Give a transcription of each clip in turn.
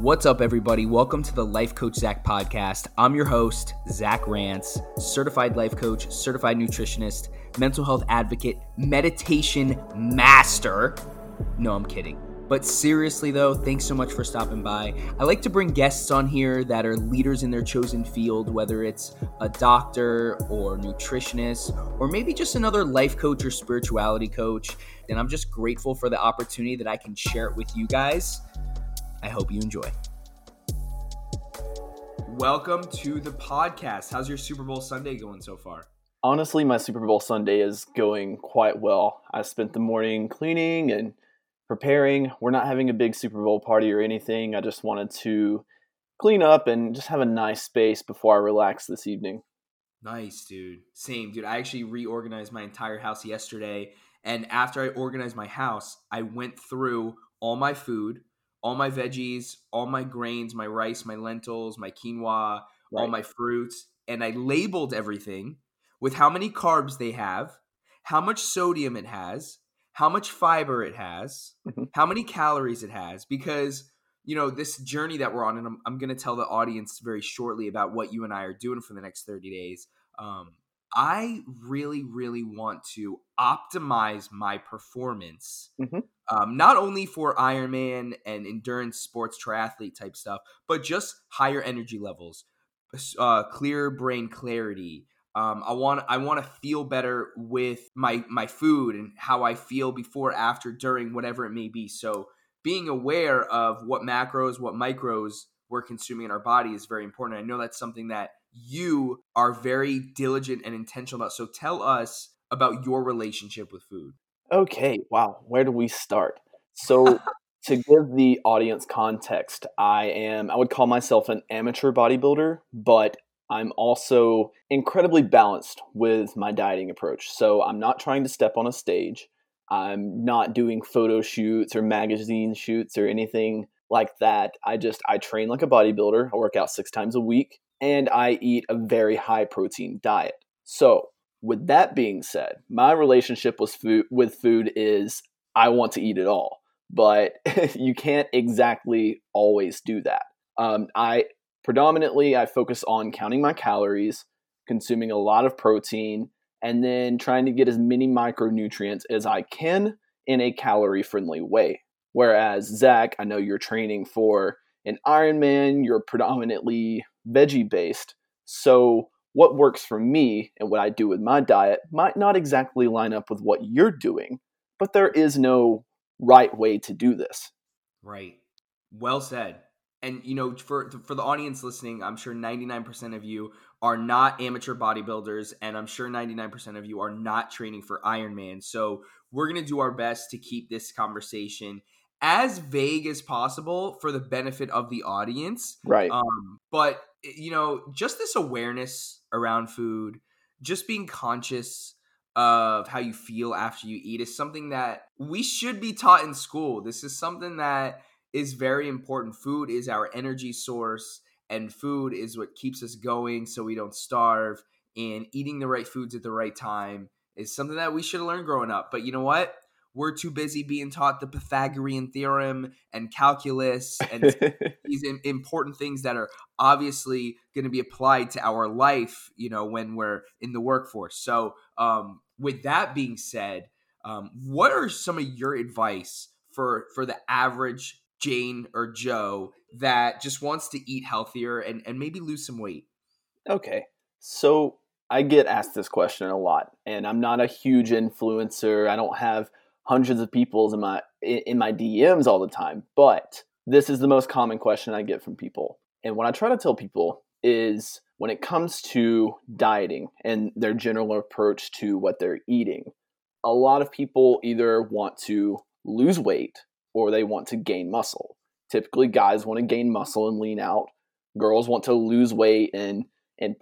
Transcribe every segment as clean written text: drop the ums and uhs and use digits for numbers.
What's up, everybody? Welcome to the Life Coach Zach podcast. I'm your host, Zach Rance, certified life coach, certified nutritionist, mental health advocate, meditation master. No, I'm kidding. But seriously, though, thanks so much for stopping by. I like to bring guests on here that are leaders in their chosen field, whether it's a doctor or nutritionist or maybe just another life coach or spirituality coach. And I'm just grateful for the opportunity that I can share it with you guys. I hope you enjoy. Welcome to the podcast. How's your Super Bowl Sunday going so far? Honestly, my Super Bowl Sunday is going quite well. I spent the morning cleaning and preparing. We're not having a big Super Bowl party or anything. I just wanted to clean up and just have a nice space before I relax this evening. Nice, dude. Same, dude. I actually reorganized my entire house yesterday. And after I organized my house, I went through all my food, all my veggies, all my grains, my rice, my lentils, my quinoa, right, all my fruits. And I labeled everything with how many carbs they have, how much sodium it has, how much fiber it has, how many calories it has. Because, you know, this journey that we're on, and I'm going to tell the audience very shortly about what you and I are doing for the next 30 days. I really, really want to optimize my performance, not only for Ironman and endurance sports triathlete type stuff, but just higher energy levels, clear brain clarity. I want to feel better with my food and how I feel before, after, during, whatever it may be. So being aware of what macros, what micros we're consuming in our body is very important. I know that's something that you are very diligent and intentional about. So tell us about your relationship with food. Okay. Wow. Where do we start? So to give the audience context, I would call myself an amateur bodybuilder, but I'm also incredibly balanced with my dieting approach. So I'm not trying to step on a stage. I'm not doing photo shoots or magazine shoots or anything like that. I train like a bodybuilder. I work out 6 times a week. And I eat a very high protein diet. So with that being said, my relationship with food is I want to eat it all, but you can't exactly always do that. I focus on counting my calories, consuming a lot of protein, and then trying to get as many micronutrients as I can in a calorie-friendly way. Whereas Zach, I know you're training for an Ironman, you're predominantly veggie based. So what works for me and what I do with my diet might not exactly line up with what you're doing, but there is no right way to do this. Right. Well said. And you know, for the audience listening, I'm sure 99% of you are not amateur bodybuilders, and I'm sure 99% of you are not training for Ironman. So we're going to do our best to keep this conversation as vague as possible for the benefit of the audience. Right. But, you know, just this awareness around food, just being conscious of how you feel after you eat is something that we should be taught in school. This is something that is very important. Food is our energy source, and food is what keeps us going so we don't starve. And eating the right foods at the right time is something that we should have learned growing up. But you know what? We're too busy being taught the Pythagorean theorem and calculus and these important things that are obviously going to be applied to our life, you know, when we're in the workforce. So with that being said, what are some of your advice for the average Jane or Joe that just wants to eat healthier and maybe lose some weight? Okay. So I get asked this question a lot, and I'm not a huge influencer. I don't have hundreds of people in my DMs all the time, but this is the most common question I get from people. And what I try to tell people is when it comes to dieting and their general approach to what they're eating, a lot of people either want to lose weight or they want to gain muscle. Typically, guys want to gain muscle and lean out. Girls want to lose weight and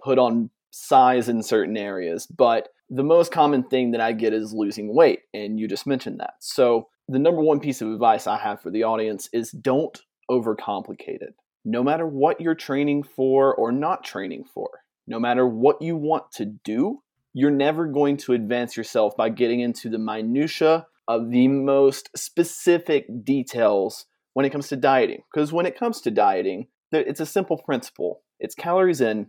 put on size in certain areas, but the most common thing that I get is losing weight, and you just mentioned that. So the number one piece of advice I have for the audience is don't overcomplicate it. No matter what you're training for or not training for, no matter what you want to do, you're never going to advance yourself by getting into the minutia of the most specific details when it comes to dieting. Because when it comes to dieting, it's a simple principle. It's calories in,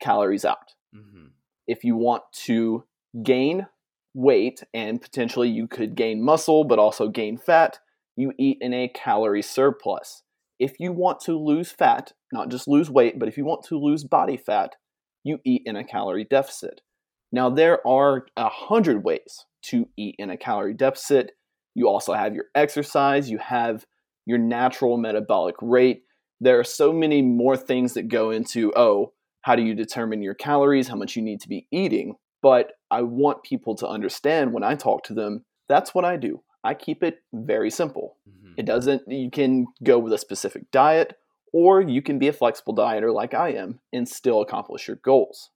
calories out. Mm-hmm. If you want to gain weight, and potentially you could gain muscle, but also gain fat, you eat in a calorie surplus. If you want to lose fat, not just lose weight, but if you want to lose body fat, you eat in a calorie deficit. Now, there are 100 ways to eat in a calorie deficit. You also have your exercise, you have your natural metabolic rate. There are so many more things that go into, how do you determine your calories, how much you need to be eating? But I want people to understand when I talk to them, that's what I do. I keep it very simple. Mm-hmm. You can go with a specific diet, or you can be a flexible dieter like I am and still accomplish your goals.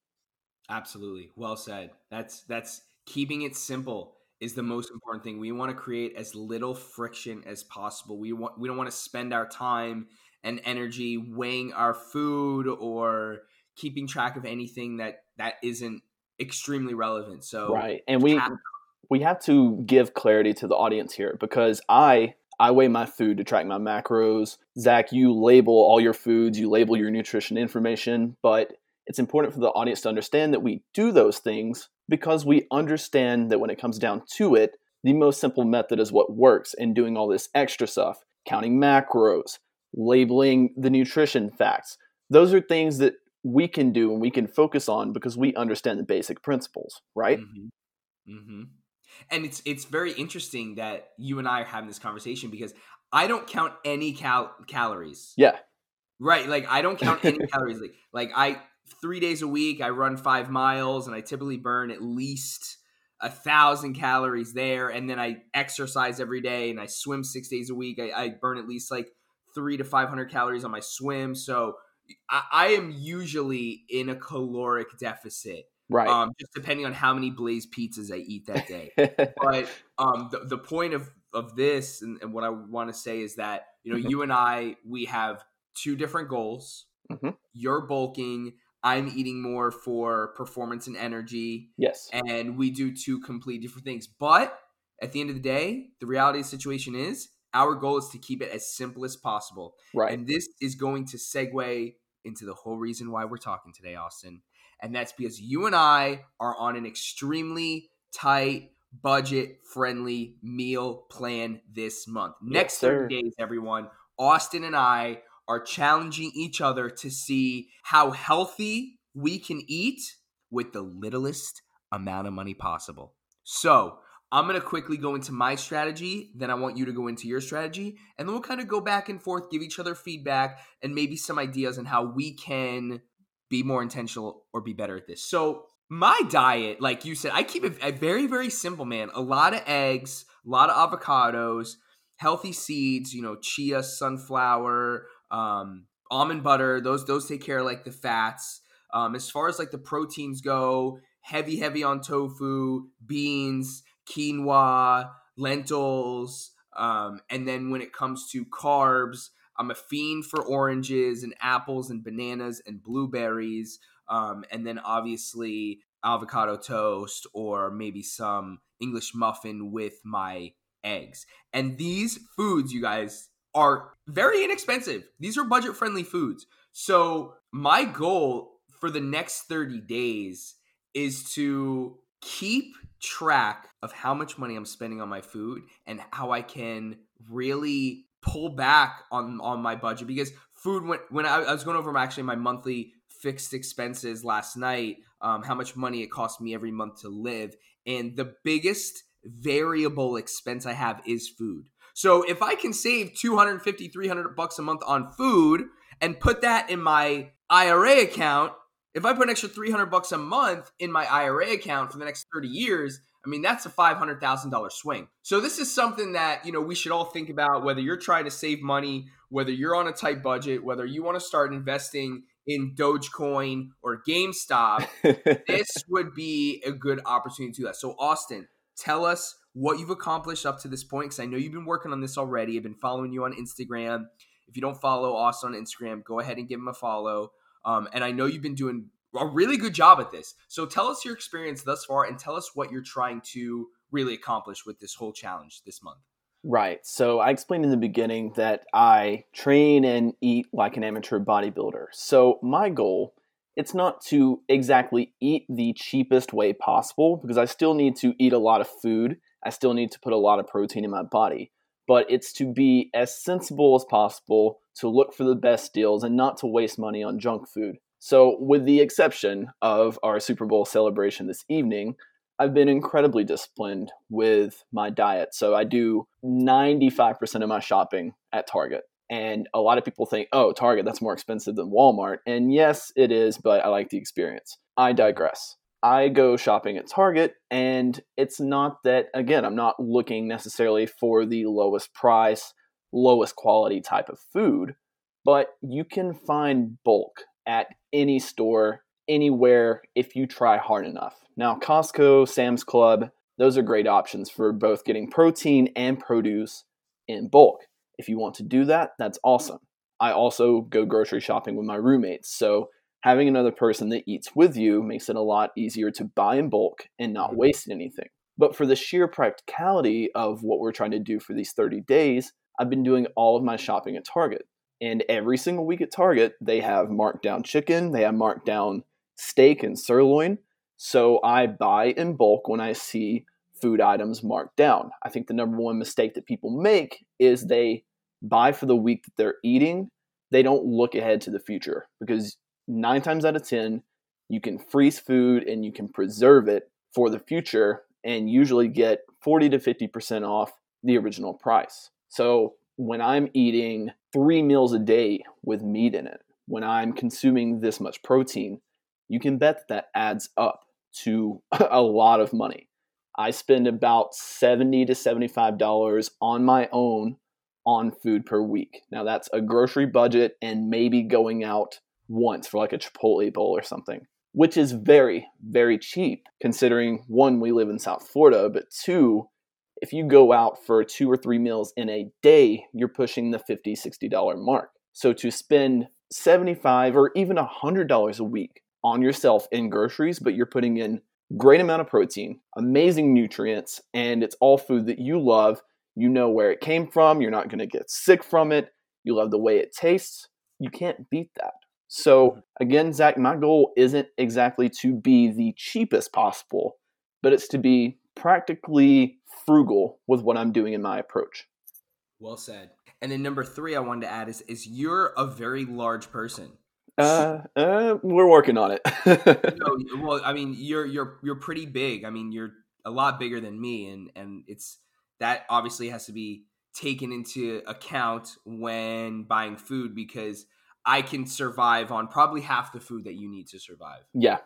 Absolutely. Well said. That's keeping it simple is the most important thing. We want to create as little friction as possible. We don't want to spend our time and energy weighing our food or keeping track of anything that isn't extremely relevant. So right. And we have to give clarity to the audience here, because I weigh my food to track my macros. Zach, you label all your foods, you label your nutrition information, but it's important for the audience to understand that we do those things because we understand that when it comes down to it, the most simple method is what works. And doing all this extra stuff, counting macros, labeling the nutrition facts, those are things that we can do and we can focus on because we understand the basic principles, right? Mm-hmm. Mm-hmm. And it's very interesting that you and I are having this conversation, because I don't count any calories. Yeah. Right. Like, I don't count any calories. Like 3 days a week, I run 5 miles, and I typically burn at least 1,000 calories there. And then I exercise every day, and I swim 6 days a week. I burn at least like 300 to 500 calories on my swim. So I am usually in a caloric deficit. Right. Just depending on how many Blaze pizzas I eat that day. But the point of this and what I want to say is that, mm-hmm. you and I, we have two different goals. Mm-hmm. You're bulking. I'm eating more for performance and energy. Yes. And we do two completely different things. But at the end of the day, the reality of the situation is our goal is to keep it as simple as possible. Right. And this is going to segue into the whole reason why we're talking today, Austin. And that's because you and I are on an extremely tight, budget-friendly meal plan this month. Yes, next 30 days, everyone, Austin and I are challenging each other to see how healthy we can eat with the littlest amount of money possible. So I'm going to quickly go into my strategy, then I want you to go into your strategy, and then we'll kind of go back and forth, give each other feedback, and maybe some ideas on how we can be more intentional or be better at this. So my diet, like you said, I keep it very, very simple, man. A lot of eggs, a lot of avocados, healthy seeds, chia, sunflower, almond butter, those take care of like the fats. As far as like the proteins go, heavy on tofu, beans, quinoa, lentils. And then when it comes to carbs, I'm a fiend for oranges and apples and bananas and blueberries. And then obviously avocado toast or maybe some English muffin with my eggs. And these foods, you guys, are very inexpensive. These are budget-friendly foods. So my goal for the next 30 days is to keep track of how much money I'm spending on my food and how I can really pull back on my budget, because food, when I was going over my monthly fixed expenses last night, how much money it costs me every month to live. And the biggest variable expense I have is food. So if I can save $250, $300 a month on food and put that in my IRA account, if I put an extra $300 a month in my IRA account for the next 30 years, I mean, that's a $500,000 swing. So this is something that, we should all think about, whether you're trying to save money, whether you're on a tight budget, whether you want to start investing in Dogecoin or GameStop, this would be a good opportunity to do that. So Austin, tell us what you've accomplished up to this point, because I know you've been working on this already. I've been following you on Instagram. If you don't follow Austin on Instagram, go ahead and give him a follow. And I know you've been doing a really good job at this. So tell us your experience thus far and tell us what you're trying to really accomplish with this whole challenge this month. Right. So I explained in the beginning that I train and eat like an amateur bodybuilder. So my goal, it's not to exactly eat the cheapest way possible, because I still need to eat a lot of food. I still need to put a lot of protein in my body, but it's to be as sensible as possible, to look for the best deals and not to waste money on junk food. So with the exception of our Super Bowl celebration this evening, I've been incredibly disciplined with my diet. So I do 95% of my shopping at Target. And a lot of people think, oh, Target, that's more expensive than Walmart. And yes, it is, but I like the experience. I digress. I go shopping at Target, and it's not that, again, I'm not looking necessarily for the lowest price, lowest quality type of food, but you can find bulk at any store, anywhere, if you try hard enough. Now, Costco, Sam's Club, those are great options for both getting protein and produce in bulk. If you want to do that, that's awesome. I also go grocery shopping with my roommates. So having another person that eats with you makes it a lot easier to buy in bulk and not waste anything. But for the sheer practicality of what we're trying to do for these 30 days, I've been doing all of my shopping at Target. And every single week at Target, they have marked down chicken, they have marked down steak and sirloin. So I buy in bulk when I see food items marked down. I think the number one mistake that people make is they buy for the week that they're eating. They don't look ahead to the future, because 9 times out of 10, you can freeze food and you can preserve it for the future and usually get 40 to 50% off the original price. So when I'm eating 3 meals a day with meat in it, when I'm consuming this much protein, you can bet that adds up to a lot of money. I spend about $70 to $75 on my own on food per week. Now that's a grocery budget and maybe going out once for like a Chipotle bowl or something, which is very, very cheap considering, one, we live in South Florida, but two, if you go out for 2 or 3 meals in a day, you're pushing the $50, $60 mark. So to spend $75 or even $100 a week on yourself in groceries, but you're putting in great amount of protein, amazing nutrients, and it's all food that you love. You know where it came from. You're not going to get sick from it. You love the way it tastes. You can't beat that. So again, Zach, my goal isn't exactly to be the cheapest possible, but it's to be practically frugal with what I'm doing in my approach. Well said. And then number 3 I wanted to add is you're a very large person. We're working on it. You know, well, I mean, you're pretty big. I mean, you're a lot bigger than me, and it's that obviously has to be taken into account when buying food, because I can survive on probably half the food that you need to survive. Yeah,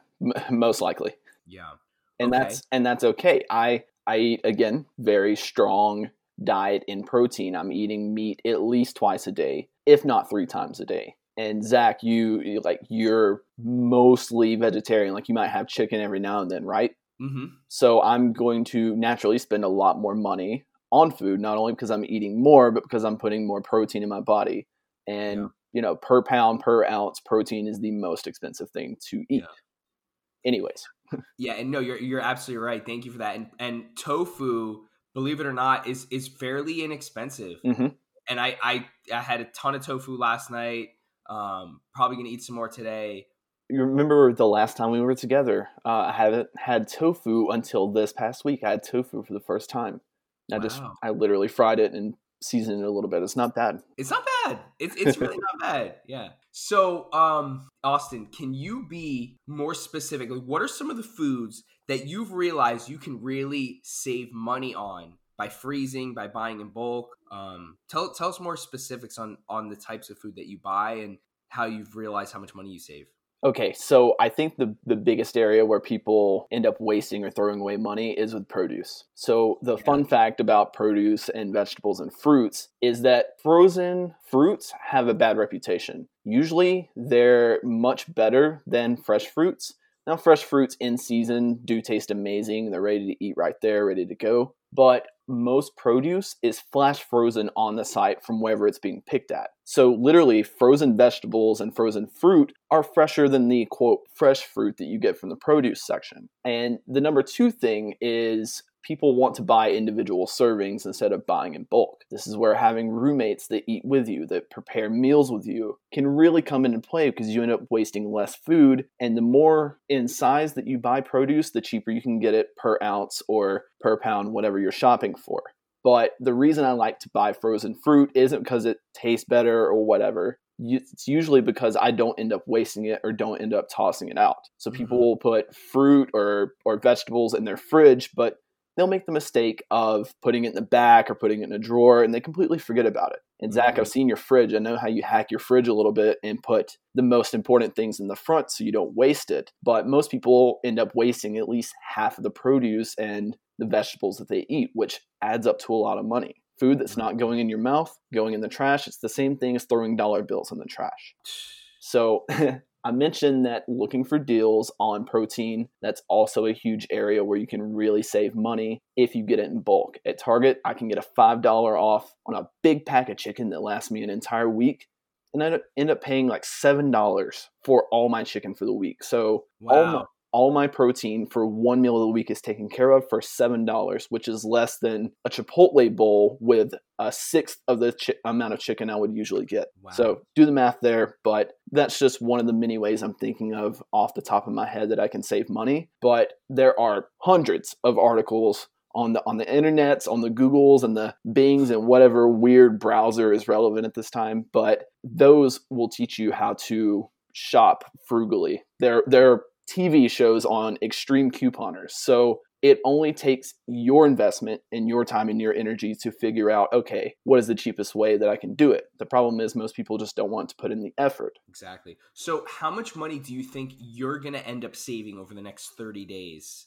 most likely. Yeah, and okay. that's okay. I eat, again, very strong diet in protein. I'm eating meat at least twice a day, if not 3 times a day. And Zach, you're mostly vegetarian. Like you might have chicken every now and then, right? Mm-hmm. So I'm going to naturally spend a lot more money on food, not only because I'm eating more, but because I'm putting more protein in my body. And you know, per pound, per ounce, protein is the most expensive thing to eat. Yeah. Anyways. Yeah, and no, you're absolutely right. Thank you for that. And tofu, believe it or not, is fairly inexpensive. Mm-hmm. And I had a ton of tofu last night. Probably gonna eat some more today. You remember the last time we were together? I haven't had tofu until this past week. I had tofu for the first time. Wow. I literally fried it and seasoned it a little bit. It's not bad. It's not bad. It's really not bad. Yeah. So, Austin, can you be more specific? Like, what are some of the foods that you've realized you can really save money on by freezing, by buying in bulk? Tell us more specifics on the types of food that you buy and how you've realized how much money you save. Okay, so I think the biggest area where people end up wasting or throwing away money is with produce. So the fun fact about produce and vegetables and fruits is that frozen fruits have a bad reputation. Usually they're much better than fresh fruits. Now, fresh fruits in season do taste amazing. They're ready to eat right there, ready to go. But most produce is flash frozen on the site from wherever it's being picked at. So literally frozen vegetables and frozen fruit are fresher than the quote fresh fruit that you get from the produce section. And the number 2 thing is people want to buy individual servings instead of buying in bulk. This is where having roommates that eat with you, that prepare meals with you, can really come into play, because you end up wasting less food. And the more in size that you buy produce, the cheaper you can get it per ounce or per pound, whatever you're shopping for. But the reason I like to buy frozen fruit isn't because it tastes better or whatever. It's usually because I don't end up wasting it or don't end up tossing it out. So people will put fruit or vegetables in their fridge, but they'll make the mistake of putting it in the back or putting it in a drawer, and they completely forget about it. And Zach, I've seen your fridge. I know how you hack your fridge a little bit and put the most important things in the front so you don't waste it. But most people end up wasting at least half of the produce and the vegetables that they eat, which adds up to a lot of money. Food that's not going in your mouth, going in the trash. It's the same thing as throwing dollar bills in the trash. So I mentioned that looking for deals on protein, that's also a huge area where you can really save money if you get it in bulk. At Target, I can get a $5 off on a big pack of chicken that lasts me an entire week. And I end up paying like $7 for all my chicken for the week. So all my protein for one meal of the week is taken care of for $7, which is less than a Chipotle bowl with a sixth of the amount of chicken I would usually get. Wow. So do the math there, but that's just one of the many ways I'm thinking of off the top of my head that I can save money. But there are hundreds of articles on the internets, on the Googles and the Bings and whatever weird browser is relevant at this time. But those will teach you how to shop frugally. There are TV shows on extreme couponers. So it only takes your investment and your time and your energy to figure out, okay, what is the cheapest way that I can do it? The problem is most people just don't want to put in the effort. Exactly. So how much money do you think you're going to end up saving over the next 30 days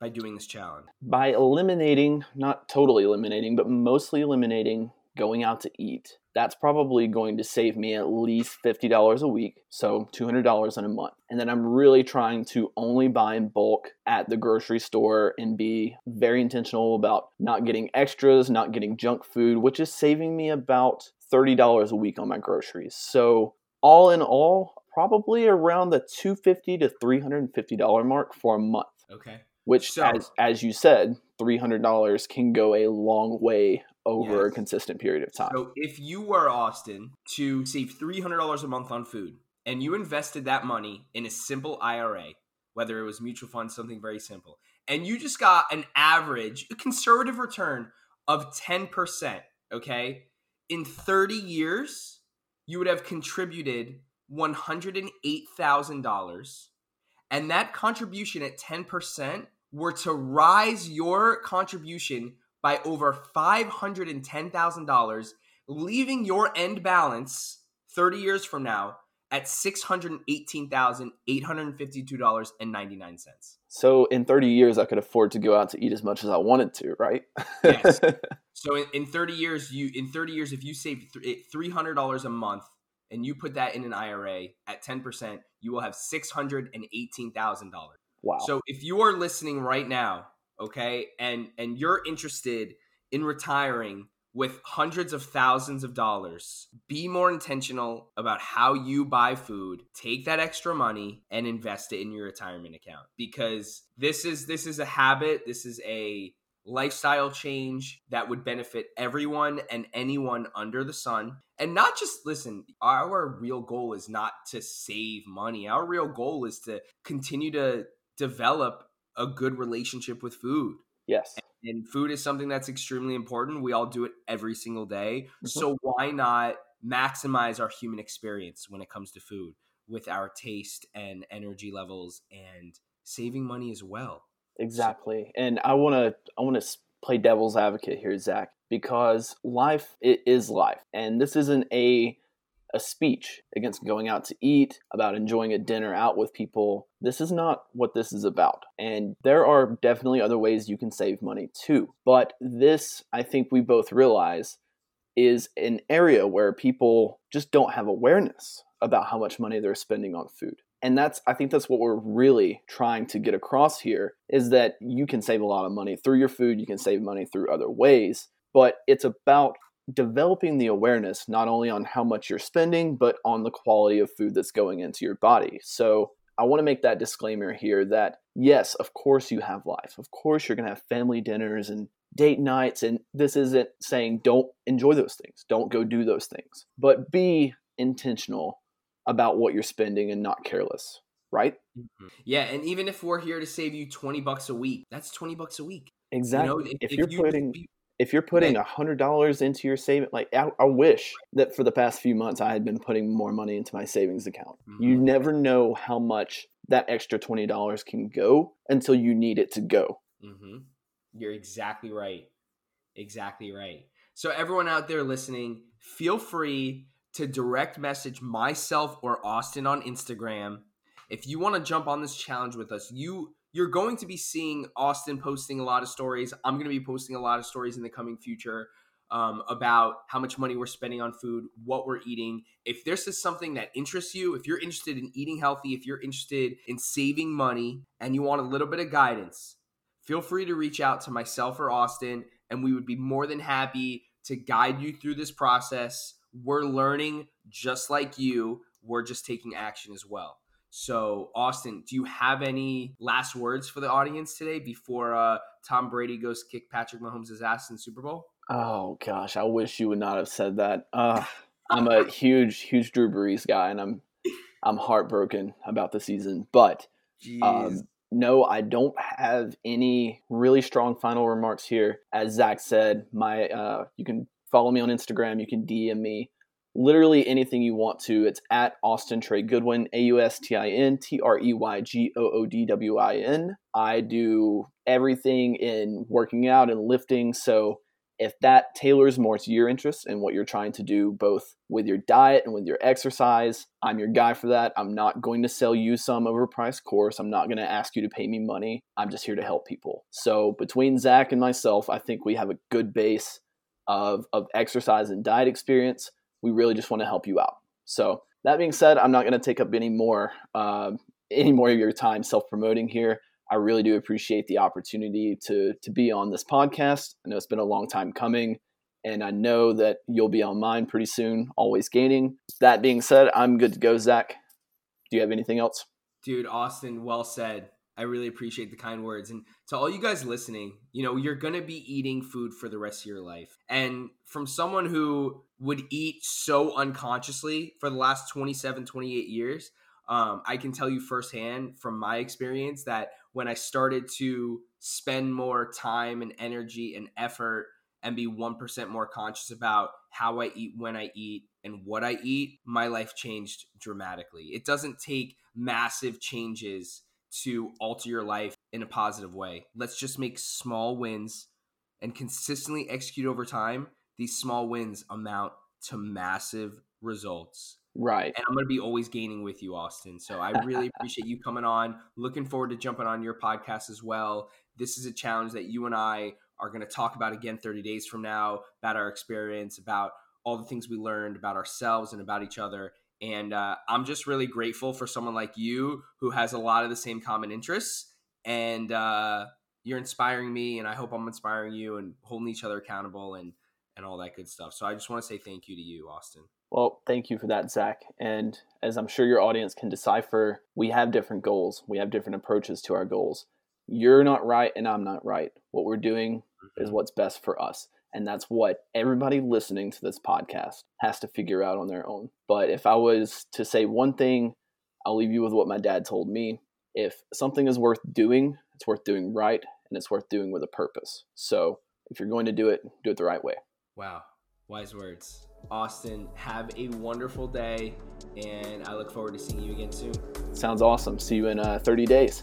by doing this challenge? By eliminating, not totally eliminating, but mostly eliminating going out to eat. That's probably going to save me at least $50 a week, so $200 in a month. And then I'm really trying to only buy in bulk at the grocery store and be very intentional about not getting extras, not getting junk food, which is saving me about $30 a week on my groceries. So all in all, probably around the $250 to $350 mark for a month. Okay. Which, so, as you said, $300 can go a long way over a consistent period of time. So if you were, Austin, to save $300 a month on food and you invested that money in a simple IRA, whether it was mutual funds, something very simple, and you just got an average, a conservative return of 10%, okay? In 30 years, you would have contributed $108,000. And that contribution at 10% were to rise your contribution by over $510,000, leaving your end balance 30 years from now at $618,852.99. So in 30 years, I could afford to go out to eat as much as I wanted to, right? Yes. So in 30 years, if you saved $300 a month and you put that in an IRA at 10%, you will have $618,000. Wow. So if you are listening right now, okay, and you're interested in retiring with hundreds of thousands of dollars, be more intentional about how you buy food. Take that extra money and invest it in your retirement account, because this is a habit. This is a lifestyle change that would benefit everyone and anyone under the sun. And not just, listen, our real goal is not to save money. Our real goal is to continue to develop a good relationship with food. Yes. And food is something that's extremely important. We all do it every single day. Mm-hmm. So why not maximize our human experience when it comes to food with our taste and energy levels and saving money as well? Exactly. So, and I want to play devil's advocate here, Zach, because life, it is life. And this isn't a speech against going out to eat, about enjoying a dinner out with people. This is not what this is about. And there are definitely other ways you can save money too. But this, I think we both realize, is an area where people just don't have awareness about how much money they're spending on food. And I think that's what we're really trying to get across here, is that you can save a lot of money through your food. You can save money through other ways, but it's about developing the awareness not only on how much you're spending, but on the quality of food that's going into your body. So I want to make that disclaimer here that yes, of course you have life. Of course you're going to have family dinners and date nights. And this isn't saying don't enjoy those things. Don't go do those things. But be intentional about what you're spending and not careless, right? Mm-hmm. Yeah. And even if we're here to save you $20 a week, that's $20 a week. Exactly. You know, if you're putting $100 into your savings, like I wish that for the past few months I had been putting more money into my savings account. Mm-hmm. You never know how much that extra $20 can go until you need it to go. Mm-hmm. You're exactly right. Exactly right. So everyone out there listening, feel free to direct message myself or Austin on Instagram. If you want to jump on this challenge with us, you're going to be seeing Austin posting a lot of stories. I'm going to be posting a lot of stories in the coming future about how much money we're spending on food, what we're eating. If this is something that interests you, if you're interested in eating healthy, if you're interested in saving money and you want a little bit of guidance, feel free to reach out to myself or Austin, and we would be more than happy to guide you through this process. We're learning just like you. We're just taking action as well. So, Austin, do you have any last words for the audience today before Tom Brady goes kick Patrick Mahomes' ass in the Super Bowl? Oh, gosh. I wish you would not have said that. I'm a huge, huge Drew Brees guy, and I'm heartbroken about the season. But, no, I don't have any really strong final remarks here. As Zach said, you can follow me on Instagram. You can DM me. Literally anything you want to. It's at Austin Trey Goodwin, AustinTreyGoodwin. I do everything in working out and lifting. So if that tailors more to your interests and what you're trying to do, both with your diet and with your exercise, I'm your guy for that. I'm not going to sell you some overpriced course. I'm not going to ask you to pay me money. I'm just here to help people. So between Zach and myself, I think we have a good base of exercise and diet experience. We really just want to help you out. So that being said, I'm not going to take up any more of your time self-promoting here. I really do appreciate the opportunity to be on this podcast. I know it's been a long time coming, and I know that you'll be on mine pretty soon, Always Gaining. That being said, I'm good to go, Zach. Do you have anything else? Dude, Austin, well said. I really appreciate the kind words. And to all you guys listening, you know, you're going to be eating food for the rest of your life. And from someone who would eat so unconsciously for the last 27, 28 years, I can tell you firsthand from my experience that when I started to spend more time and energy and effort and be 1% more conscious about how I eat, when I eat, and what I eat, my life changed dramatically. It doesn't take massive changes to alter your life in a positive way. Let's just make small wins and consistently execute over time. These small wins amount to massive results. Right. And I'm going to be always gaining with you, Austin. So I really appreciate you coming on. Looking forward to jumping on your podcast as well. This is a challenge that you and I are going to talk about again 30 days from now, about our experience, about all the things we learned about ourselves and about each other. And I'm just really grateful for someone like you who has a lot of the same common interests. And you're inspiring me, and I hope I'm inspiring you and holding each other accountable and all that good stuff. So I just want to say thank you to you, Austin. Well, thank you for that, Zach. And as I'm sure your audience can decipher, we have different goals. We have different approaches to our goals. You're not right and I'm not right. What we're doing is what's best for us. And that's what everybody listening to this podcast has to figure out on their own. But if I was to say one thing, I'll leave you with what my dad told me. If something is worth doing, it's worth doing right, and it's worth doing with a purpose. So if you're going to do it the right way. Wow. Wise words. Austin, have a wonderful day, and I look forward to seeing you again soon. Sounds awesome. See you in 30 days.